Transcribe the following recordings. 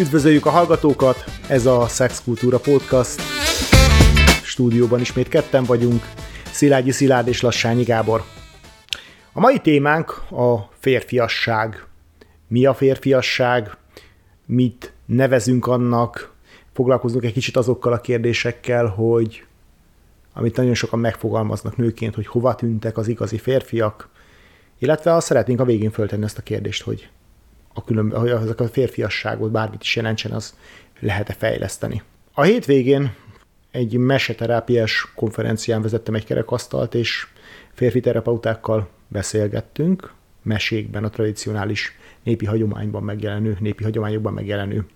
Üdvözöljük a hallgatókat, ez a Szexkultúra Podcast. Stúdióban ismét ketten vagyunk, Szilágyi Szilárd és Lassányi Gábor. A mai témánk a férfiasság. Mi a férfiasság? Mit nevezünk annak? Foglalkozunk egy kicsit azokkal a kérdésekkel, hogy amit nagyon sokan megfogalmaznak nőként, hogy hova tűntek az igazi férfiak, illetve azt szeretnénk a végén föltenni ezt a kérdést, hogy ezek a férfiasságot, bármit is jelentsen, az lehet-e fejleszteni. A hétvégén egy meseterápiás konferencián vezettem egy kerekasztalt, és férfi terapeutákkal beszélgettünk mesékben, a tradicionális népi hagyományban megjelenő, népi hagyományokban megjelenő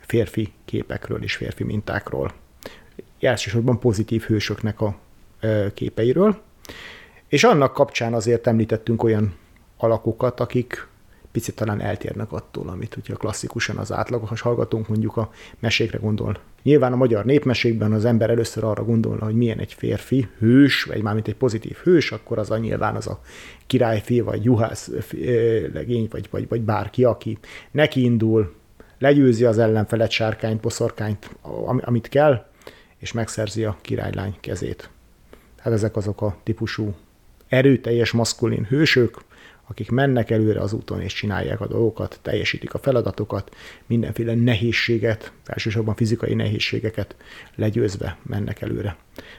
férfi képekről és férfi mintákról. Elsősorban pozitív hősöknek a képeiről, és annak kapcsán azért említettünk olyan alakokat, akik picit talán eltérnek attól, amit ugye klasszikusan az átlagos hallgatónk mondjuk a mesékre gondol. Nyilván a magyar népmesékben az ember először arra gondolna, hogy milyen egy férfi hős, vagy mármint egy pozitív hős, akkor az a nyilván az a királyfi, vagy juhász legény, vagy bárki, aki neki indul, legyőzi az ellenfelet, sárkányt, boszorkányt, amit kell, és megszerzi a királylány kezét. Hát ezek azok a típusú erőteljes maszkulin hősök, akik mennek előre az úton és csinálják a dolgokat, teljesítik a feladatokat, mindenféle nehézséget, elsősorban fizikai nehézségeket legyőzve mennek előre.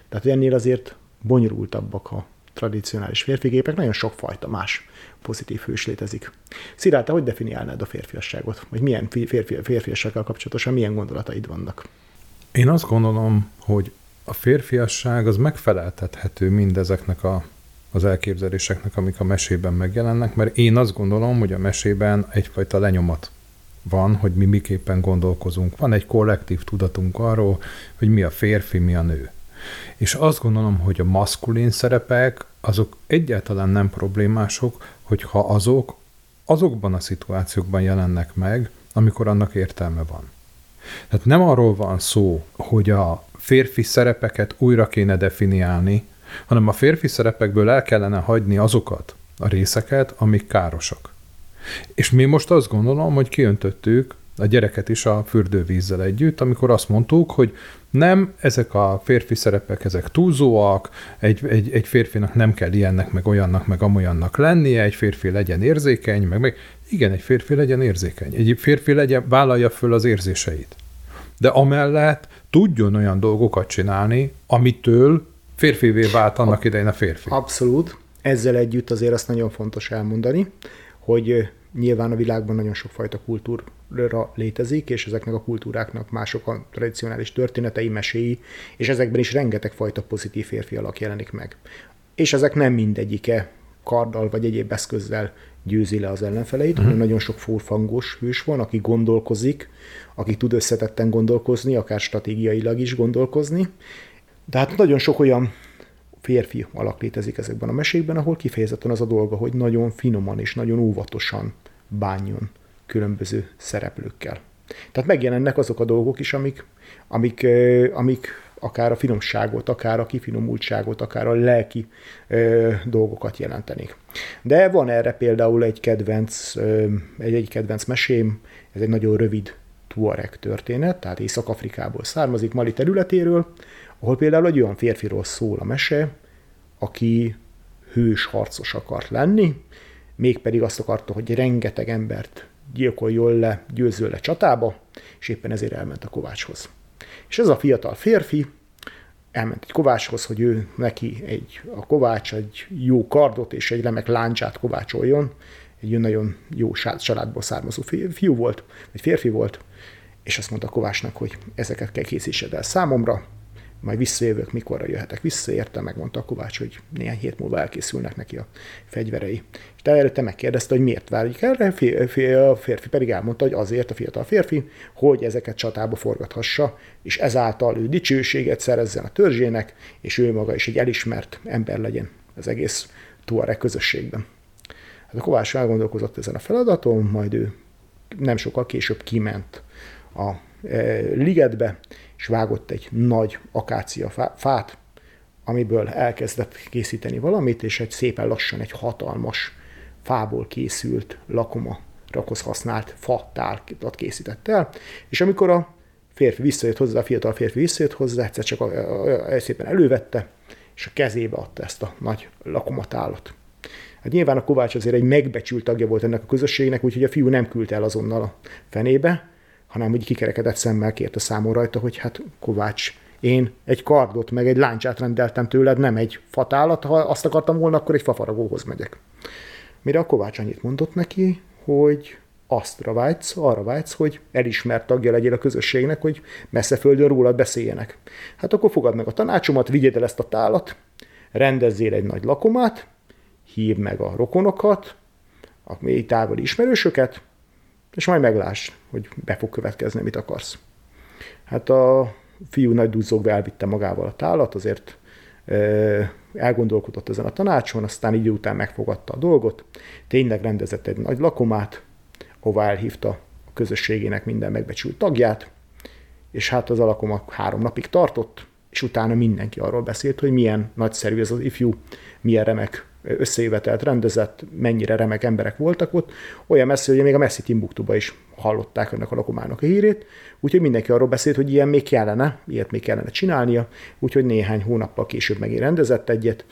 Tehát ennél azért bonyolultabbak a tradicionális férfiképek, nagyon sokfajta más pozitív hős létezik. Szilárd, te hogy definiálnád a férfiasságot? Vagy milyen férfiassággal kapcsolatosan milyen gondolataid vannak? Én azt gondolom, hogy a férfiasság az megfeleltethető mindezeknek az elképzeléseknek, amik a mesében megjelennek, mert én azt gondolom, hogy a mesében egyfajta lenyomat van, hogy mi miképpen gondolkozunk. Van egy kollektív tudatunk arról, hogy mi a férfi, mi a nő. És azt gondolom, hogy a maszkulin szerepek, azok egyáltalán nem problémások, hogyha azok azokban a szituációkban jelennek meg, amikor annak értelme van. Tehát nem arról van szó, hogy a férfi szerepeket újra kéne definiálni, hanem a férfi szerepekből el kellene hagyni azokat a részeket, amik károsak. És mi most azt gondolom, hogy kiöntöttük a gyereket is a fürdővízzel együtt, amikor azt mondtuk, hogy nem, ezek a férfi szerepek, ezek túlzóak, egy férfinak nem kell ilyennek, meg olyannak, meg amolyannak lennie, egy férfi legyen érzékeny, meg igen, egy férfi legyen érzékeny, egy férfi vállalja föl az érzéseit. De amellett tudjon olyan dolgokat csinálni, amitől férfivé vált annak idején a férfi. Abszolút. Ezzel együtt azért azt nagyon fontos elmondani, hogy nyilván a világban nagyon sokfajta kultúra létezik, és ezeknek a kultúráknak mások a tradicionális történetei, meséi, és ezekben is rengeteg fajta pozitív férfi alak jelenik meg. És ezek nem mindegyike karddal vagy egyéb eszközzel győzi le az ellenfeleit, hanem nagyon sok furfangos hős van, aki gondolkozik, aki tud összetetten gondolkozni, akár stratégiailag is gondolkozni. De hát nagyon sok olyan férfi alak létezik ezekben a mesékben, ahol kifejezetten az a dolga, hogy nagyon finoman és nagyon óvatosan bánjon különböző szereplőkkel. Tehát megjelennek azok a dolgok is, amik akár a finomságot, akár a kifinomultságot, akár a lelki dolgokat jelentenik. De van erre például egy kedvenc mesém, ez egy nagyon rövid tuareg történet, tehát Észak-Afrikából származik, Mali területéről, ahol például egy olyan férfiról szól a mese, aki hős harcos akart lenni, mégpedig azt akarta, hogy rengeteg embert győzzön le csatába, és éppen ezért elment a kovácshoz. És ez a fiatal férfi elment egy kovácshoz, hogy ő neki a kovács egy jó kardot és egy remek láncsát kovácsoljon, egy nagyon jó családból származó férfi volt, és azt mondta a kovácsnak, hogy ezeket kell készítsed el számomra, majd visszajövök, mikorra jöhetek vissza, érte, megmondta a kovács, hogy néhány hét múlva elkészülnek neki a fegyverei. És előtte megkérdezte, hogy miért vágyik erre, a férfi pedig elmondta, hogy azért a fiatal férfi, hogy ezeket csatába forgathassa, és ezáltal ő dicsőséget szerezzen a törzsének, és ő maga is egy elismert ember legyen az egész tuareg közösségben. Hát a kovács elgondolkozott ezen a feladaton, majd ő nem sokkal később kiment a ligetbe, és vágott egy nagy akáciafát, amiből elkezdett készíteni valamit, és egy szépen lassan egy hatalmas fából készült lakoma rakhoz használt fa tárgyat készített el, és amikor a férfi visszajött hozzá, a fiatal férfi visszajött hozzá, egyszer csak szépen elővette, és a kezébe adta ezt a nagy lakomatálat. Hát nyilván a kovács azért egy megbecsült tagja volt ennek a közösségnek, úgyhogy a fiú nem küldte el azonnal a fenébe, hanem úgy kikerekedett szemmel kérte számon rajta, hogy hát kovács, én egy kardot, meg egy láncsát rendeltem tőled, nem egy fatálat, ha azt akartam volna, akkor egy fafaragóhoz megyek. Mire a kovács annyit mondott neki, hogy arra vágysz, hogy elismert tagja legyél a közösségnek, hogy messze földön rólad beszéljenek. Hát akkor fogad meg a tanácsomat, vigyed el ezt a tálat, rendezzél egy nagy lakomát, hívd meg a rokonokat, a mély távoli ismerősöket, és majd meglásd, hogy be fog következni, mit akarsz. Hát a fiú nagy duzzogva elvitte magával a tálat, azért elgondolkodott ezen a tanácson, aztán idő után megfogadta a dolgot, tényleg rendezett egy nagy lakomát, ahová elhívta a közösségének minden megbecsült tagját, és hát az a lakoma 3 napig tartott, és utána mindenki arról beszélt, hogy milyen nagyszerű ez az ifjú, milyen remek összejövetelt rendezett, mennyire remek emberek voltak ott, olyan messze, hogy még a messzi Timbuktuba is hallották ennek a lakomának a hírét, úgyhogy mindenki arról beszélt, hogy ilyet még kellene csinálnia, úgyhogy néhány hónappal később megint rendezett egyet,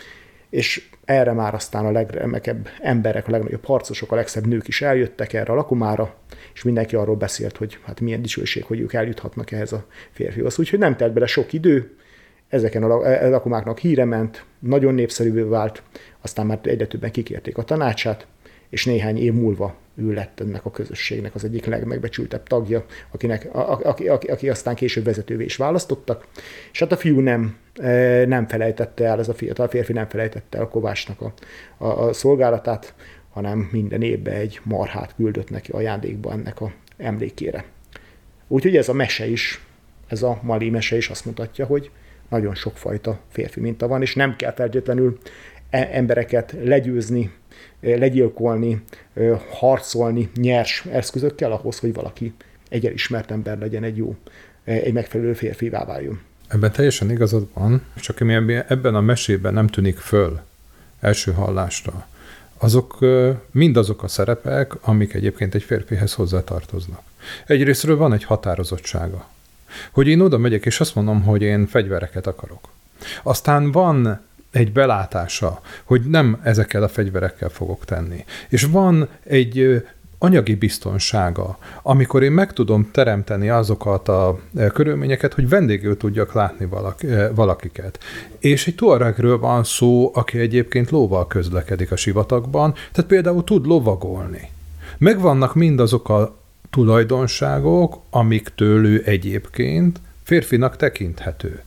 és erre már aztán a legremekebb emberek, a legnagyobb harcosok, a legszebb nők is eljöttek erre a lakomára, és mindenki arról beszélt, hogy hát milyen dicsőség, hogy ők eljuthatnak ehhez a férfihoz. Úgyhogy nem telt bele sok idő, ezeken a lakomáknak híre ment, nagyon népszerűvé vált, aztán már egyre többen kikérték a tanácsát, és néhány év múlva ő lett ennek a közösségnek az egyik legmegbecsültebb tagja, aki aztán később vezetővé is választottak. És hát a fiú nem felejtette el, ez a fiatal férfi nem felejtette el a kovácsnak a szolgálatát, hanem minden évben egy marhát küldött neki ajándékba ennek a emlékére. Úgyhogy ez a mese is, ez a mali mese is azt mutatja, hogy nagyon sokfajta férfi minta van, és nem kell feltétlenül embereket legyőzni, legyilkolni, harcolni nyers eszközökkel ahhoz, hogy valaki egy elismert ember legyen, egy jó, egy megfelelő férfivá váljon. Ebben teljesen igazad van, csak ami ebben a mesében nem tűnik föl első hallásra, mindazok a szerepek, amik egyébként egy férfihez hozzátartoznak. Egyrésztről van egy határozottsága, hogy én oda megyek, és azt mondom, hogy én fegyvereket akarok. Aztán van egy belátása, hogy nem ezekkel a fegyverekkel fogok tenni. És van egy anyagi biztonsága, amikor én meg tudom teremteni azokat a körülményeket, hogy vendégül tudjak látni valakiket. És egy tuaregről van szó, aki egyébként lóval közlekedik a sivatagban, tehát például tud lovagolni. Megvannak mindazok a tulajdonságok, amiktől ő egyébként férfinak tekinthető.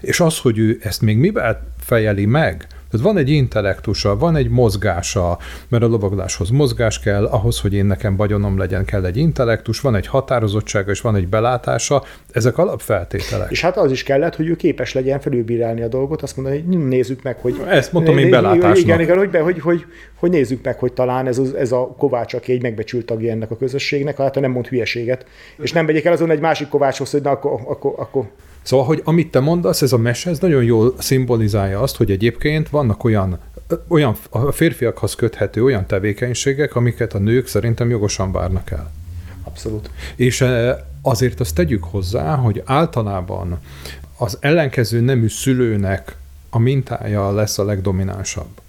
És az, hogy ő ezt még mivel fejeli meg, tehát van egy intellektusa, van egy mozgása, mert a lovagláshoz mozgás kell, ahhoz, hogy én nekem vagyonom legyen, kell egy intellektus, van egy határozottsága, és van egy belátása, ezek alapfeltételek. És hát az is kellett, hogy ő képes legyen felülbírálni a dolgot, azt mondani, hogy nézzük meg, hogy... Ezt mondtam én belátásnak. Igen, hogy nézzük meg, hogy talán ez a kovács, aki egy megbecsült tagja ennek a közösségnek, hát nem mond hülyeséget, és nem megyek el azon egy másik kovácshoz, hogy na, akkor. Szóval, hogy amit te mondasz, ez a mese, ez nagyon jól szimbolizálja azt, hogy egyébként vannak olyan a férfiakhoz köthető olyan tevékenységek, amiket a nők szerintem jogosan várnak el. Abszolút. És azért azt tegyük hozzá, hogy általában az ellenkező nemű szülőnek a mintája lesz a legdominánsabb.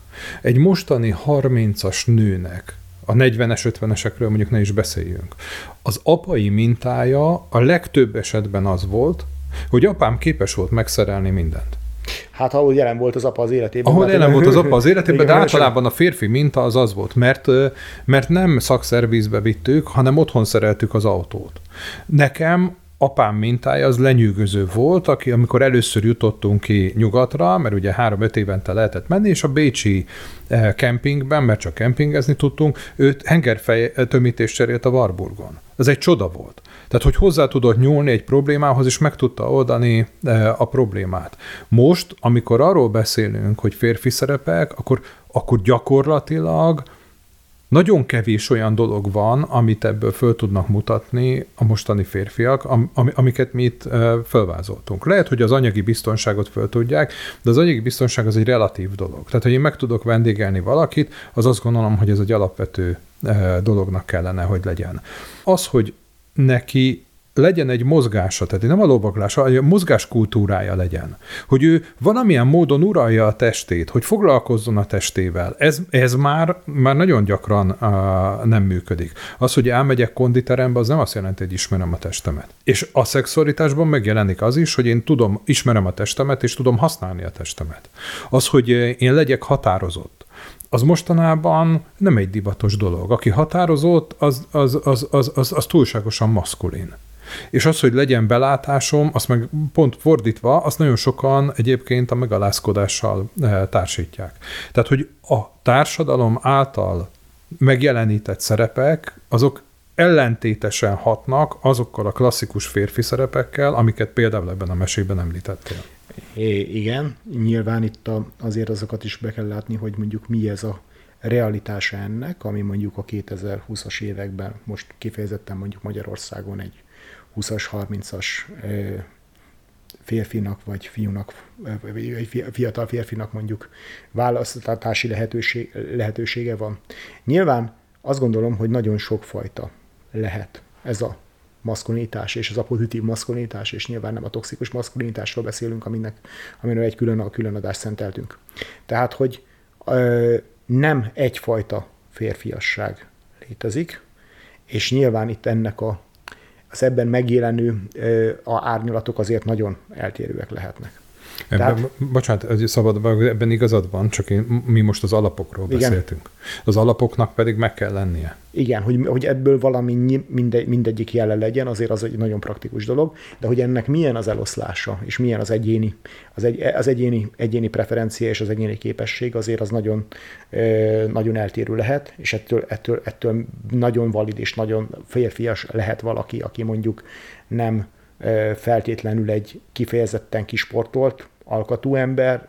Egy mostani 30-as nőnek, a 40-es, 50-esekről mondjuk ne is beszéljünk, az apai mintája a legtöbb esetben az volt, hogy apám képes volt megszerelni mindent. Hát ahol jelen volt az apa az életében. De általában a férfi minta az volt, mert nem szakszervizbe vittük, hanem otthon szereltük az autót. Nekem apám mintája az lenyűgöző volt, aki amikor először jutottunk ki nyugatra, mert ugye 3-5 évente lehetett menni, és a bécsi kempingben, mert csak kempingezni tudtunk, őt hengerfej tömítést cserélt a Warburgon. Ez egy csoda volt. Tehát, hogy hozzá tudott nyúlni egy problémához, és meg tudta oldani a problémát. Most, amikor arról beszélünk, hogy férfi szerepek, akkor gyakorlatilag nagyon kevés olyan dolog van, amit ebből föl tudnak mutatni a mostani férfiak, amiket mi itt felvázoltunk. Lehet, hogy az anyagi biztonságot föl tudják, de az anyagi biztonság az egy relatív dolog. Tehát, hogy én meg tudok vendégelni valakit, az azt gondolom, hogy ez egy alapvető dolognak kellene, hogy legyen. Az, hogy neki legyen egy mozgása, tehát nem a loboglása, a mozgáskultúrája legyen. Hogy ő valamilyen módon uralja a testét, hogy foglalkozzon a testével. Ez már nagyon gyakran nem működik. Az, hogy elmegyek konditerembe, az nem azt jelenti, hogy ismerem a testemet. És a szexualitásban megjelenik az is, hogy én tudom, ismerem a testemet, és tudom használni a testemet. Az, hogy én legyek határozott. Az mostanában nem egy divatos dolog. Aki határozott, az túlságosan maszkulin. És az, hogy legyen belátásom, azt meg pont fordítva, azt nagyon sokan egyébként a megalázkodással társítják. Tehát, hogy a társadalom által megjelenített szerepek, azok ellentétesen hatnak azokkal a klasszikus férfi szerepekkel, amiket például ebben a mesében említettél. Igen, nyilván itt azért azokat is be kell látni, hogy mondjuk mi ez a realitása ennek, ami mondjuk a 2020-as években, most kifejezetten mondjuk Magyarországon egy 20-as, 30-as férfinak vagy fiúnak, egy fiatal férfinak mondjuk választási lehetősége van. Nyilván azt gondolom, hogy nagyon sokfajta lehet ez a maszkulinitás, és ez a pozitív maszkulinitás, és nyilván nem a toxikus maszkulinitásról beszélünk, amiről egy külön adást szenteltünk. Tehát, hogy nem egyfajta férfiasság létezik, és nyilván itt ennek az ebben megjelenő árnyalatok azért nagyon eltérőek lehetnek. Ebben igazad van, csak mi most az alapokról beszéltünk. Az alapoknak pedig meg kell lennie. Igen, hogy ebből valami mindegyik jelen legyen, azért az egy nagyon praktikus dolog, de hogy ennek milyen az eloszlása, és milyen az egyéni preferencia és az egyéni képesség, azért az nagyon, nagyon eltérő lehet, és ettől nagyon valid és nagyon férfias lehet valaki, aki mondjuk nem feltétlenül egy kifejezetten kisportolt alkatú ember,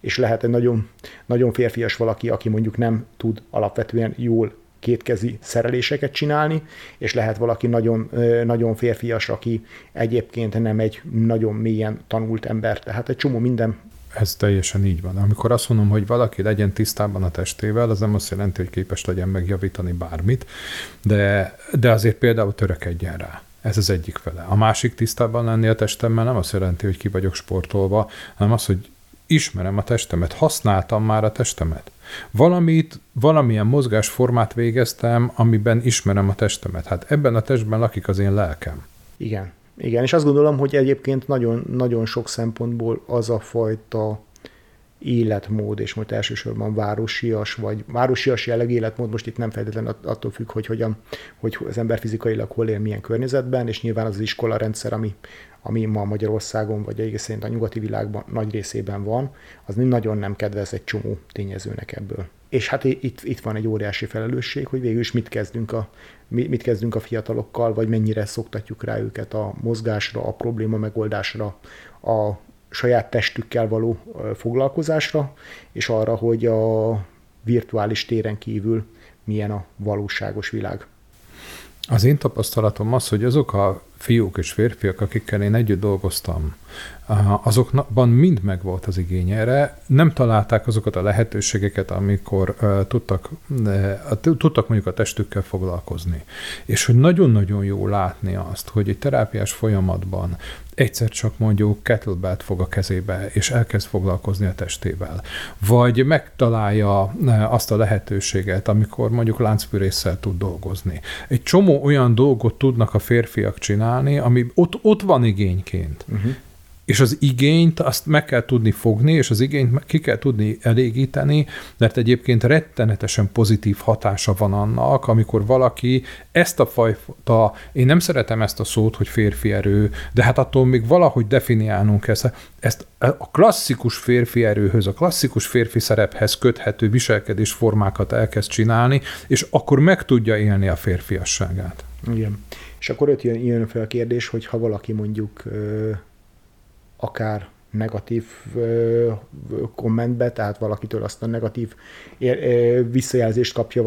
és lehet egy nagyon, nagyon férfias valaki, aki mondjuk nem tud alapvetően jól kétkezi szereléseket csinálni, és lehet valaki nagyon, nagyon férfias, aki egyébként nem egy nagyon mélyen tanult ember. Tehát egy csomó minden. Ez teljesen így van. Amikor azt mondom, hogy valaki legyen tisztában a testével, az nem azt jelenti, hogy képes legyen megjavítani bármit, de azért például törekedjen rá. Ez az egyik fele. A másik tisztában lenni a testemmel nem azt jelenti, hogy ki vagyok sportolva, hanem az, hogy ismerem a testemet, használtam már a testemet. Valamilyen mozgásformát végeztem, amiben ismerem a testemet. Hát ebben a testben lakik az én lelkem. Igen, igen. És azt gondolom, hogy egyébként nagyon, nagyon sok szempontból az a fajta életmód, és most elsősorban városias jellegű életmód, most itt nem feltétlenül attól függ, hogy az ember fizikailag hol él, milyen környezetben, és nyilván az iskola rendszer, ami ma Magyarországon, vagy egész szerint a nyugati világban nagy részében van, az nagyon nem kedvez egy csomó tényezőnek ebből. És hát itt van egy óriási felelősség, hogy végül is mit kezdünk a fiatalokkal, vagy mennyire szoktatjuk rá őket a mozgásra, a probléma megoldásra, a saját testükkel való foglalkozásra, és arra, hogy a virtuális téren kívül milyen a valóságos világ. Az én tapasztalatom az, hogy azok a fiúk és férfiak, akikkel én együtt dolgoztam, azokban mind megvolt az igény erre, nem találták azokat a lehetőségeket, amikor tudtak mondjuk a testükkel foglalkozni. És hogy nagyon-nagyon jó látni azt, hogy egy terápiás folyamatban egyszer csak mondjuk kettlebellt fog a kezébe, és elkezd foglalkozni a testével. Vagy megtalálja azt a lehetőséget, amikor mondjuk láncfűrésszel tud dolgozni. Egy csomó olyan dolgot tudnak a férfiak csinálni, ami ott van igényként. Uh-huh. És az igényt azt meg kell tudni fogni, és az igényt ki kell tudni elégíteni, mert egyébként rettenetesen pozitív hatása van annak, amikor valaki ezt a fajta, én nem szeretem ezt a szót, hogy férfi erő, de hát attól még valahogy definiálnunk ezt a klasszikus férfi erőhöz, a klasszikus férfi szerephez köthető viselkedésformákat elkezd csinálni, és akkor meg tudja élni a férfiasságát. Igen. És akkor ott jön fel a kérdés, hogy ha valaki mondjuk akár negatív kommentbe, tehát valakitől azt a negatív visszajelzést kapja,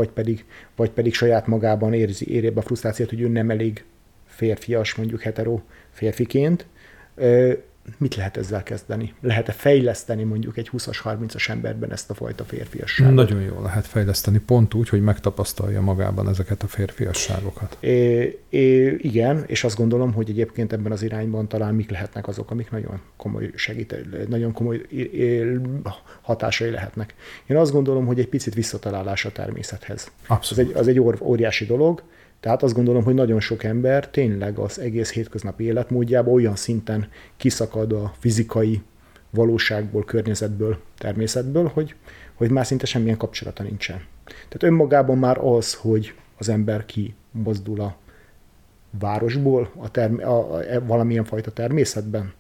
vagy pedig saját magában érje a frusztrációt, hogy ő nem elég férfias, mondjuk hetero férfiként, mit lehet ezzel kezdeni? Lehet-e fejleszteni mondjuk egy 20-as, 30-as emberben ezt a fajta férfiasságot? Nagyon jól lehet fejleszteni, pont úgy, hogy megtapasztalja magában ezeket a férfiasságokat. Igen, és azt gondolom, hogy egyébként ebben az irányban talán mik lehetnek azok, amik nagyon komoly nagyon komoly hatásai lehetnek. Én azt gondolom, hogy egy picit visszatalálás a természethez. Abszolút. Az egy óriási dolog. Tehát azt gondolom, hogy nagyon sok ember tényleg az egész hétköznapi életmódjában olyan szinten kiszakad a fizikai valóságból, környezetből, természetből, hogy már szinte semmilyen kapcsolata nincsen. Tehát önmagában már az, hogy az ember kimozdul a városból, valamilyen fajta természetben,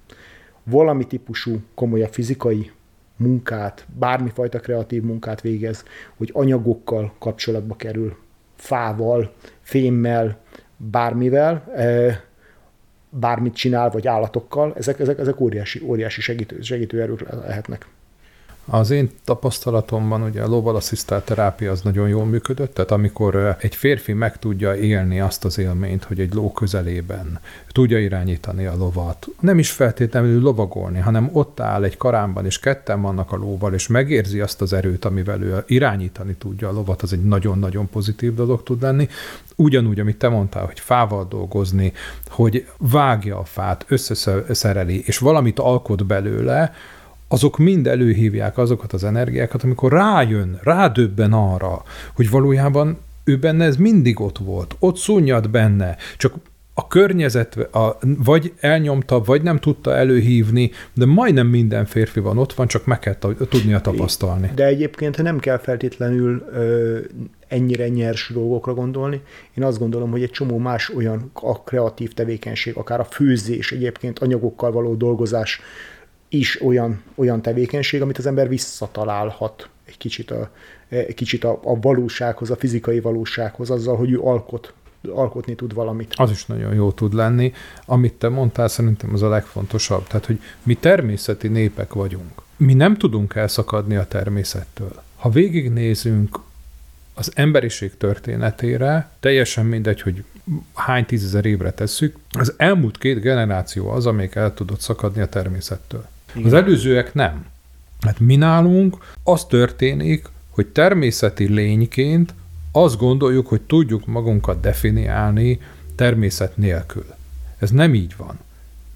valami típusú komolyabb fizikai munkát, bármifajta kreatív munkát végez, hogy anyagokkal kapcsolatba kerül, fával, fémmel, bármivel, bármit csinál, vagy állatokkal, ezek óriási segítő erők lehetnek. Az én tapasztalatomban ugye a lóval asszisztált terápia az nagyon jól működött, tehát amikor egy férfi meg tudja élni azt az élményt, hogy egy ló közelében tudja irányítani a lovat, nem is feltétlenül lovagolni, hanem ott áll egy karámban, és ketten vannak a lóval, és megérzi azt az erőt, amivel ő irányítani tudja a lovat, az egy nagyon-nagyon pozitív dolog tud lenni. Ugyanúgy, amit te mondtál, hogy fával dolgozni, hogy vágja a fát, összeszereli, és valamit alkot belőle, azok mind előhívják azokat az energiákat, amikor rádöbben arra, hogy valójában ő benne ez mindig ott volt, ott szúnyad benne, csak a környezet vagy elnyomta, vagy nem tudta előhívni, de majdnem minden férfi van ott van, csak meg kell tudnia tapasztalni. De egyébként nem kell feltétlenül ennyire nyers dolgokra gondolni. Én azt gondolom, hogy egy csomó más olyan a kreatív tevékenység, akár a főzés, egyébként anyagokkal való dolgozás, is olyan tevékenység, amit az ember visszatalálhat egy kicsit a valósághoz, a fizikai valósághoz, azzal, hogy ő alkotni tud valamit. Az is nagyon jó tud lenni. Amit te mondtál, szerintem az a legfontosabb. Tehát, hogy mi természeti népek vagyunk. Mi nem tudunk elszakadni a természettől. Ha végignézünk az emberiség történetére, teljesen mindegy, hogy hány tízezer évre tesszük, az elmúlt két generáció az, amelyik el tudott szakadni a természettől. Igen. Az előzőek nem. Hát mi nálunk az történik, hogy természeti lényként azt gondoljuk, hogy tudjuk magunkat definiálni természet nélkül. Ez nem így van.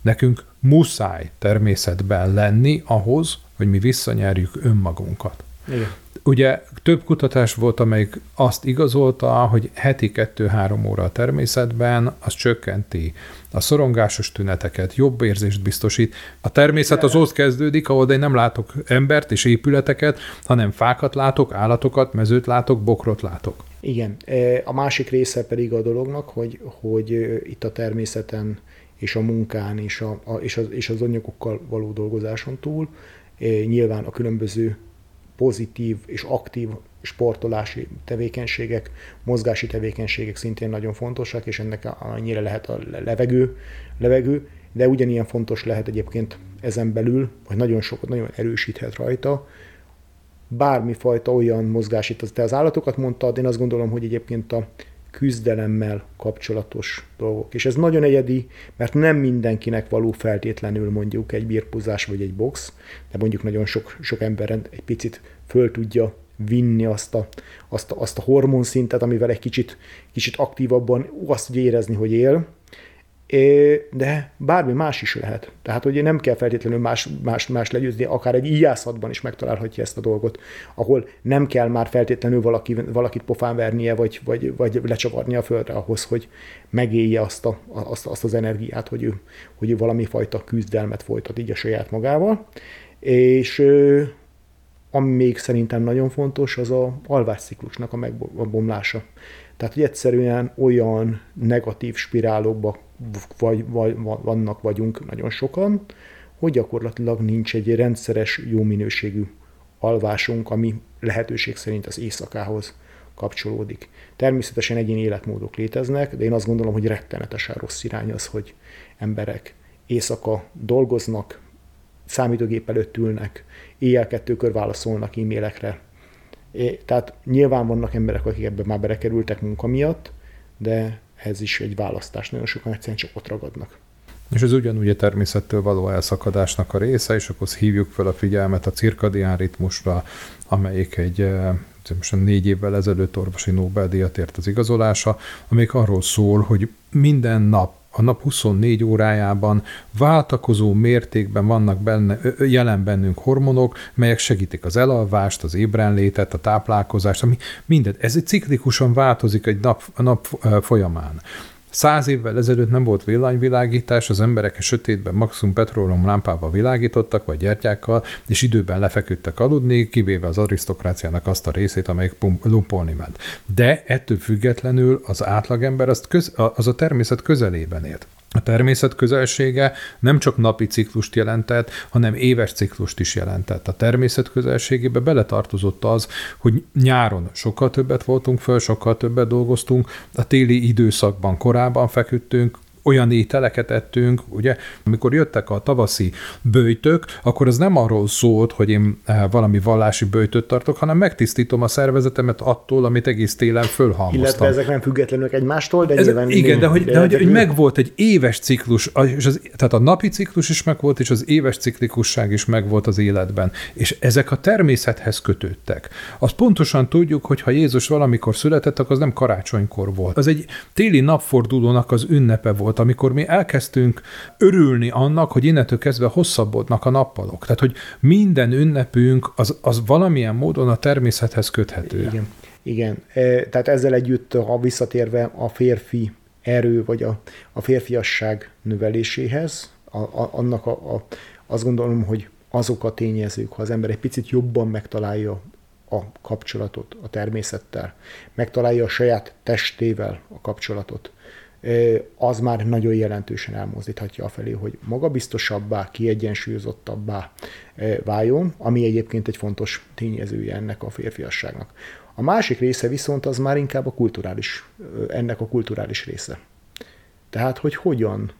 Nekünk muszáj természetben lenni ahhoz, hogy mi visszanyerjük önmagunkat. Igen. Ugye több kutatás volt, amelyik azt igazolta, hogy heti 2-3 óra a természetben, az csökkenti a szorongásos tüneteket, jobb érzést biztosít. A természet az ott kezdődik, ahol én nem látok embert és épületeket, hanem fákat látok, állatokat, mezőt látok, bokrot látok. Igen. A másik része pedig a dolognak, hogy itt a természeten és a munkán és az anyagokkal való dolgozáson túl nyilván a különböző pozitív és aktív sportolási tevékenységek, mozgási tevékenységek szintén nagyon fontosak, és ennek annyira lehet a levegő, de ugyanilyen fontos lehet egyébként ezen belül, vagy nagyon sokat, nagyon erősíthet rajta, bármifajta olyan mozgás, te az állatokat mondtad, én azt gondolom, hogy egyébként a küzdelemmel kapcsolatos dolgok. És ez nagyon egyedi, mert nem mindenkinek való feltétlenül mondjuk egy birkózás vagy egy box, de mondjuk nagyon sok emberen egy picit föl tudja vinni azt a hormonszintet, amivel egy kicsit aktívabban azt tudja érezni, hogy él, de bármi más is lehet. Tehát, hogy nem kell feltétlenül más legyőzni, akár egy íjászatban is megtalálhatja ezt a dolgot, ahol nem kell már feltétlenül valakit pofán vernie, vagy lecsavarnia a földre ahhoz, hogy megélje azt az energiát, hogy ő valami fajta küzdelmet folytat így a saját magával. És ami még szerintem nagyon fontos, az az alvásciklusnak a megbomlása. Tehát, hogy egyszerűen olyan negatív spirálokba vagyunk nagyon sokan, hogy gyakorlatilag nincs egy rendszeres, jó minőségű alvásunk, ami lehetőség szerint az éjszakához kapcsolódik. Természetesen egyéni életmódok léteznek, de én azt gondolom, hogy rettenetesen rossz irány az, hogy emberek éjszaka dolgoznak, számítógép előtt ülnek, éjjel 2-kor válaszolnak e-mailekre. Tehát nyilván vannak emberek, akik ebben már belekerültek munka miatt, de ez is egy választás. Nagyon sokan egyszerűen csak ott ragadnak. És ez ugyanúgy a természettől való elszakadásnak a része, és akkor hívjuk fel a figyelmet a cirkadián ritmusra, amelyik egy most 4 évvel ezelőtt orvosi Nobel-díjat ért az igazolása, amelyik arról szól, hogy minden nap, a nap 24 órájában váltakozó mértékben vannak jelen bennünk hormonok, melyek segítik az elalvást, az ébrenlétet, a táplálkozást, ami mindent. Ez egy ciklikusan változik egy nap folyamán. 100 évvel ezelőtt nem volt villanyvilágítás, az emberek a sötétben maximum petróleum lámpával világítottak, vagy gyertyákkal, és időben lefeküdtek aludni, kivéve az arisztokráciának azt a részét, amelyik lumpolni ment. De ettől függetlenül az átlagember az a természet közelében élt. A természet közelsége nem csak napi ciklust jelentett, hanem éves ciklust is jelentett. A természet közelségébe beletartozott az, hogy nyáron sokkal többet voltunk föl, sokkal többet dolgoztunk, a téli időszakban korábban feküdtünk, olyan ételeket ettünk, ugye, amikor jöttek a tavaszi böjtök, akkor az nem arról szólt, hogy én valami vallási böjtöt tartok, hanem megtisztítom a szervezetemet attól, amit egész télen fölhalmoztam. Illetve ezek nem függetlenül egymástól, de nyilván... Igen, de hogy megvolt egy éves ciklus, és tehát a napi ciklus is megvolt, és az éves ciklikusság is megvolt az életben. És ezek a természethez kötődtek. Azt pontosan tudjuk, hogy ha Jézus valamikor született, akkor az nem karácsonykor volt. Az egy téli napfordulónak az ünnepe volt, amikor mi elkezdtünk örülni annak, hogy innentől kezdve hosszabbodnak a nappalok. Tehát, hogy minden ünnepünk az valamilyen módon a természethez köthető. Igen. Tehát ezzel együtt, ha visszatérve a férfi erő, vagy a férfiasság növeléséhez, azt gondolom, hogy azok a tényezők, ha az ember egy picit jobban megtalálja a kapcsolatot a természettel, megtalálja a saját testével a kapcsolatot, az már nagyon jelentősen elmozdíthatja afelé, hogy magabiztosabbá, kiegyensúlyozottabbá váljon, ami egyébként egy fontos tényezője ennek a férfiasságnak. A másik része viszont az már inkább ennek a kulturális része. Tehát, hogy hogyan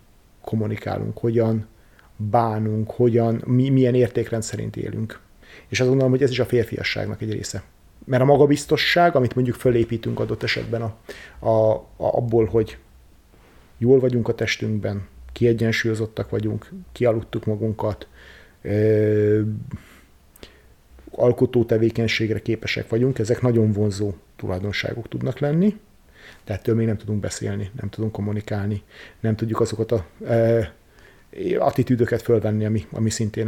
kommunikálunk, hogyan bánunk, milyen értékrend szerint élünk. És azt gondolom, hogy ez is a férfiasságnak egy része. Mert a magabiztosság, amit mondjuk fölépítünk adott esetben abból, hogy jól vagyunk a testünkben, kiegyensúlyozottak vagyunk, kialudtuk magunkat, alkotó tevékenységre képesek vagyunk, ezek nagyon vonzó tulajdonságok tudnak lenni, de ettől még nem tudunk beszélni, nem tudunk kommunikálni, nem tudjuk azokat az attitűdöket fölvenni, ami szintén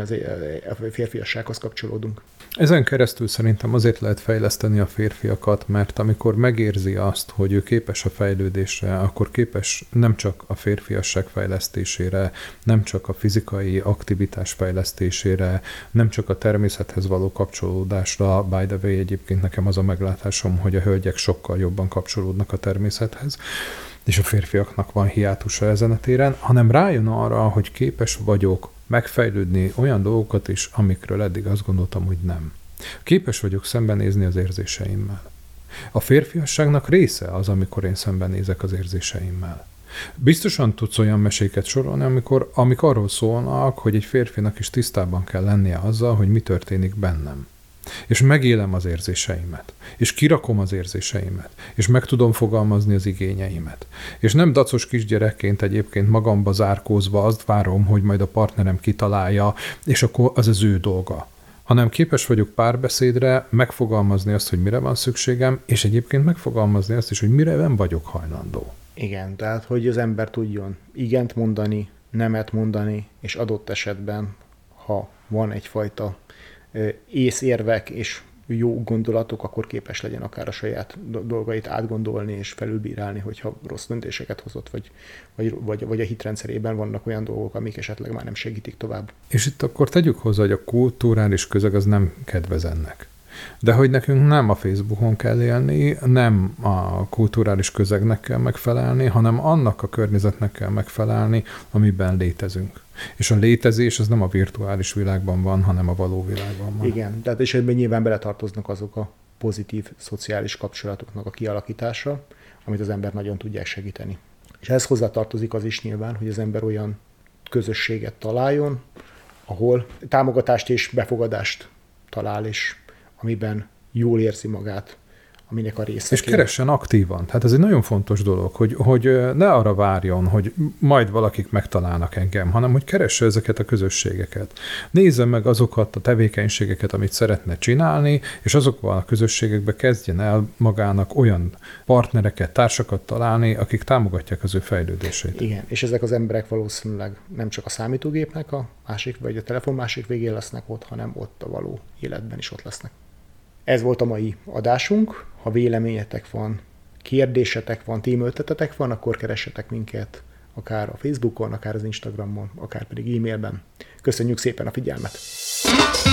a férfiassághoz kapcsolódunk. Ezen keresztül szerintem azért lehet fejleszteni a férfiakat, mert amikor megérzi azt, hogy ő képes a fejlődésre, akkor képes nem csak a férfiasság fejlesztésére, nem csak a fizikai aktivitás fejlesztésére, nem csak a természethez való kapcsolódásra, by the way, egyébként nekem az a meglátásom, hogy a hölgyek sokkal jobban kapcsolódnak a természethez, és a férfiaknak van hiátusa ezen a téren, hanem rájön arra, hogy képes vagyok megfejlődni olyan dolgokat is, amikről eddig azt gondoltam, hogy nem. Képes vagyok szembenézni az érzéseimmel. A férfiasságnak része az, amikor én szembenézek az érzéseimmel. Biztosan tudsz olyan meséket sorolni, amik arról szólnak, hogy egy férfinak is tisztában kell lennie azzal, hogy mi történik bennem. És megélem az érzéseimet, és kirakom az érzéseimet, és meg tudom fogalmazni az igényeimet. És nem dacos kisgyerekként egyébként magamba zárkózva azt várom, hogy majd a partnerem kitalálja, és akkor az az ő dolga. Hanem képes vagyok párbeszédre megfogalmazni azt, hogy mire van szükségem, és egyébként megfogalmazni azt is, hogy mire nem vagyok hajlandó. Igen, tehát hogy az ember tudjon igent mondani, nemet mondani, és adott esetben, ha van egyfajta észérvek és jó gondolatok, akkor képes legyen akár a saját dolgait átgondolni és felülbírálni, hogyha rossz döntéseket hozott, vagy a hitrendszerében vannak olyan dolgok, amik esetleg már nem segítik tovább. És itt akkor tegyük hozzá, hogy a kulturális közeg az nem kedvez ennek. De hogy nekünk nem a Facebookon kell élni, nem a kulturális közegnek kell megfelelni, hanem annak a környezetnek kell megfelelni, amiben létezünk. És a létezés az nem a virtuális világban van, hanem a való világban van. Igen, tehát és ebben nyilván beletartoznak azok a pozitív szociális kapcsolatoknak a kialakítása, amit az ember nagyon tudják segíteni. És ehhez hozzátartozik az is nyilván, hogy az ember olyan közösséget találjon, ahol támogatást és befogadást talál, és amiben jól érzi magát, aminek a része. És keressen aktívan. Tehát ez egy nagyon fontos dolog, hogy ne arra várjon, hogy majd valakik megtalálnak engem, hanem hogy keresse ezeket a közösségeket. Nézze meg azokat a tevékenységeket, amit szeretne csinálni, és azokban a közösségekbe kezdjen el magának olyan partnereket, társakat találni, akik támogatják az ő fejlődését. Igen, és ezek az emberek valószínűleg nem csak a számítógépnek a másik, vagy a telefon másik végén lesznek ott, hanem ott a való életben is ott lesznek. Ez volt a mai adásunk. Ha véleményetek van, kérdésetek van, témaötletetek van, akkor keressetek minket akár a Facebookon, akár az Instagramon, akár pedig e-mailben. Köszönjük szépen a figyelmet!